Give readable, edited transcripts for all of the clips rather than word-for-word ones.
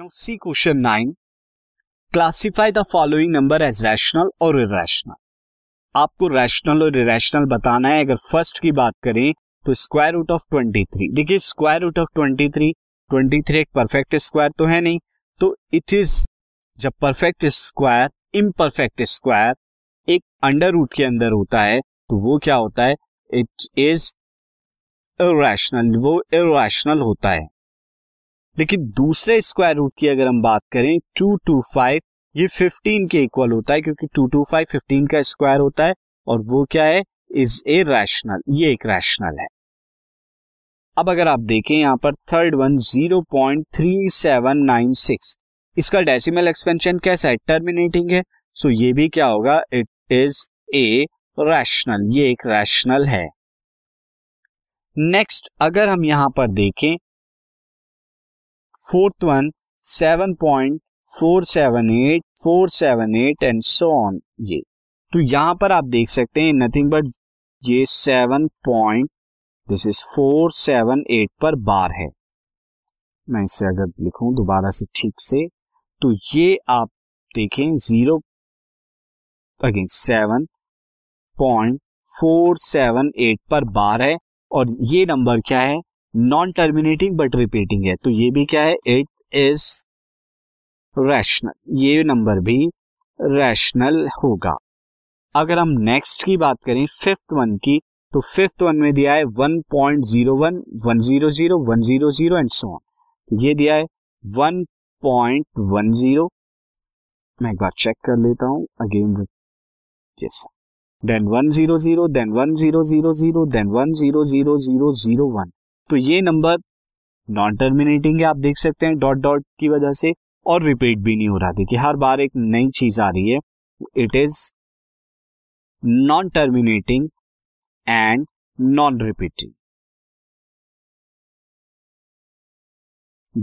Now see question 9. Classify the following number as rational और irrational. आपको rational और irrational बताना है. अगर फर्स्ट की बात करें तो स्क्वायर रूट ऑफ 23. देखिए स्क्वायर रूट ऑफ 23 एक परफेक्ट स्क्वायर तो है नहीं, तो इट इज जब परफेक्ट स्क्वायर इम्परफेक्ट स्क्वायर एक अंडर रूट के अंदर होता है तो वो क्या होता है, इट इज इरैशनल, वो इरैशनल होता है. लेकिन दूसरे स्क्वायर रूट की अगर हम बात करें 225 ये 15 के इक्वल होता है क्योंकि 225 15 का स्क्वायर होता है और वो क्या है, इज इरैशनल, ये एक रैशनल है. अब अगर आप देखें यहाँ पर थर्ड वन 0.3796 इसका डेसिमल एक्सपेंशन कैसा है, टर्मिनेटिंग है, सो ये भी क्या होगा, इट इज ए रैशनल, ये एक रैशनल है. नेक्स्ट अगर हम यहां पर देखें fourth one 7.478478 and so on, ये तो यहां पर आप देख सकते हैं नथिंग बट ये 7.478 पर बार है. मैं इसे अगर लिखूं दोबारा से ठीक से तो ये आप देखें 7.478 पर बार है और ये नंबर क्या है, नॉन टर्मिनेटिंग बट रिपीटिंग है, तो ये भी क्या है, इट इज रैशनल, ये नंबर भी रैशनल होगा. अगर हम नेक्स्ट की बात करें फिफ्थ वन की तो फिफ्थ वन में दिया है 1.01 100 100 एंड सो ऑन, ये दिया है 1.10. मैं एक बार चेक कर लेता हूं अगेन, जैसा देन 100 देन 1000 देन 100001, तो ये नंबर नॉन टर्मिनेटिंग है, आप देख सकते हैं डॉट डॉट की वजह से, और रिपीट भी नहीं हो रहा, देखिए हर बार एक नई चीज आ रही है, it is non terminating and non repeating,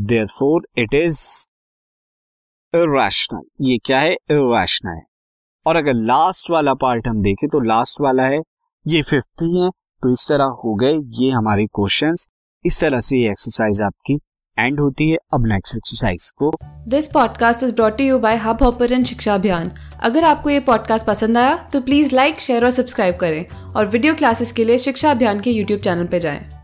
therefore it is irrational, ये क्या है, इरैशनल है. और अगर लास्ट वाला पार्ट हम देखें तो लास्ट वाला है ये 50 है, तो इस तरह हो गए ये हमारे क्वेश्चंस. इस तरह से ये एक्सरसाइज आपकी एंड होती है. अब नेक्स्ट एक्सरसाइज को. This podcast is brought to you by hub hopper and Shiksha Abhiyan. अगर आपको ये पॉडकास्ट पसंद आया तो प्लीज लाइक, शेयर और सब्सक्राइब करें और वीडियो क्लासेस के लिए शिक्षा अभियान के यूट्यूब चैनल पर जाएं.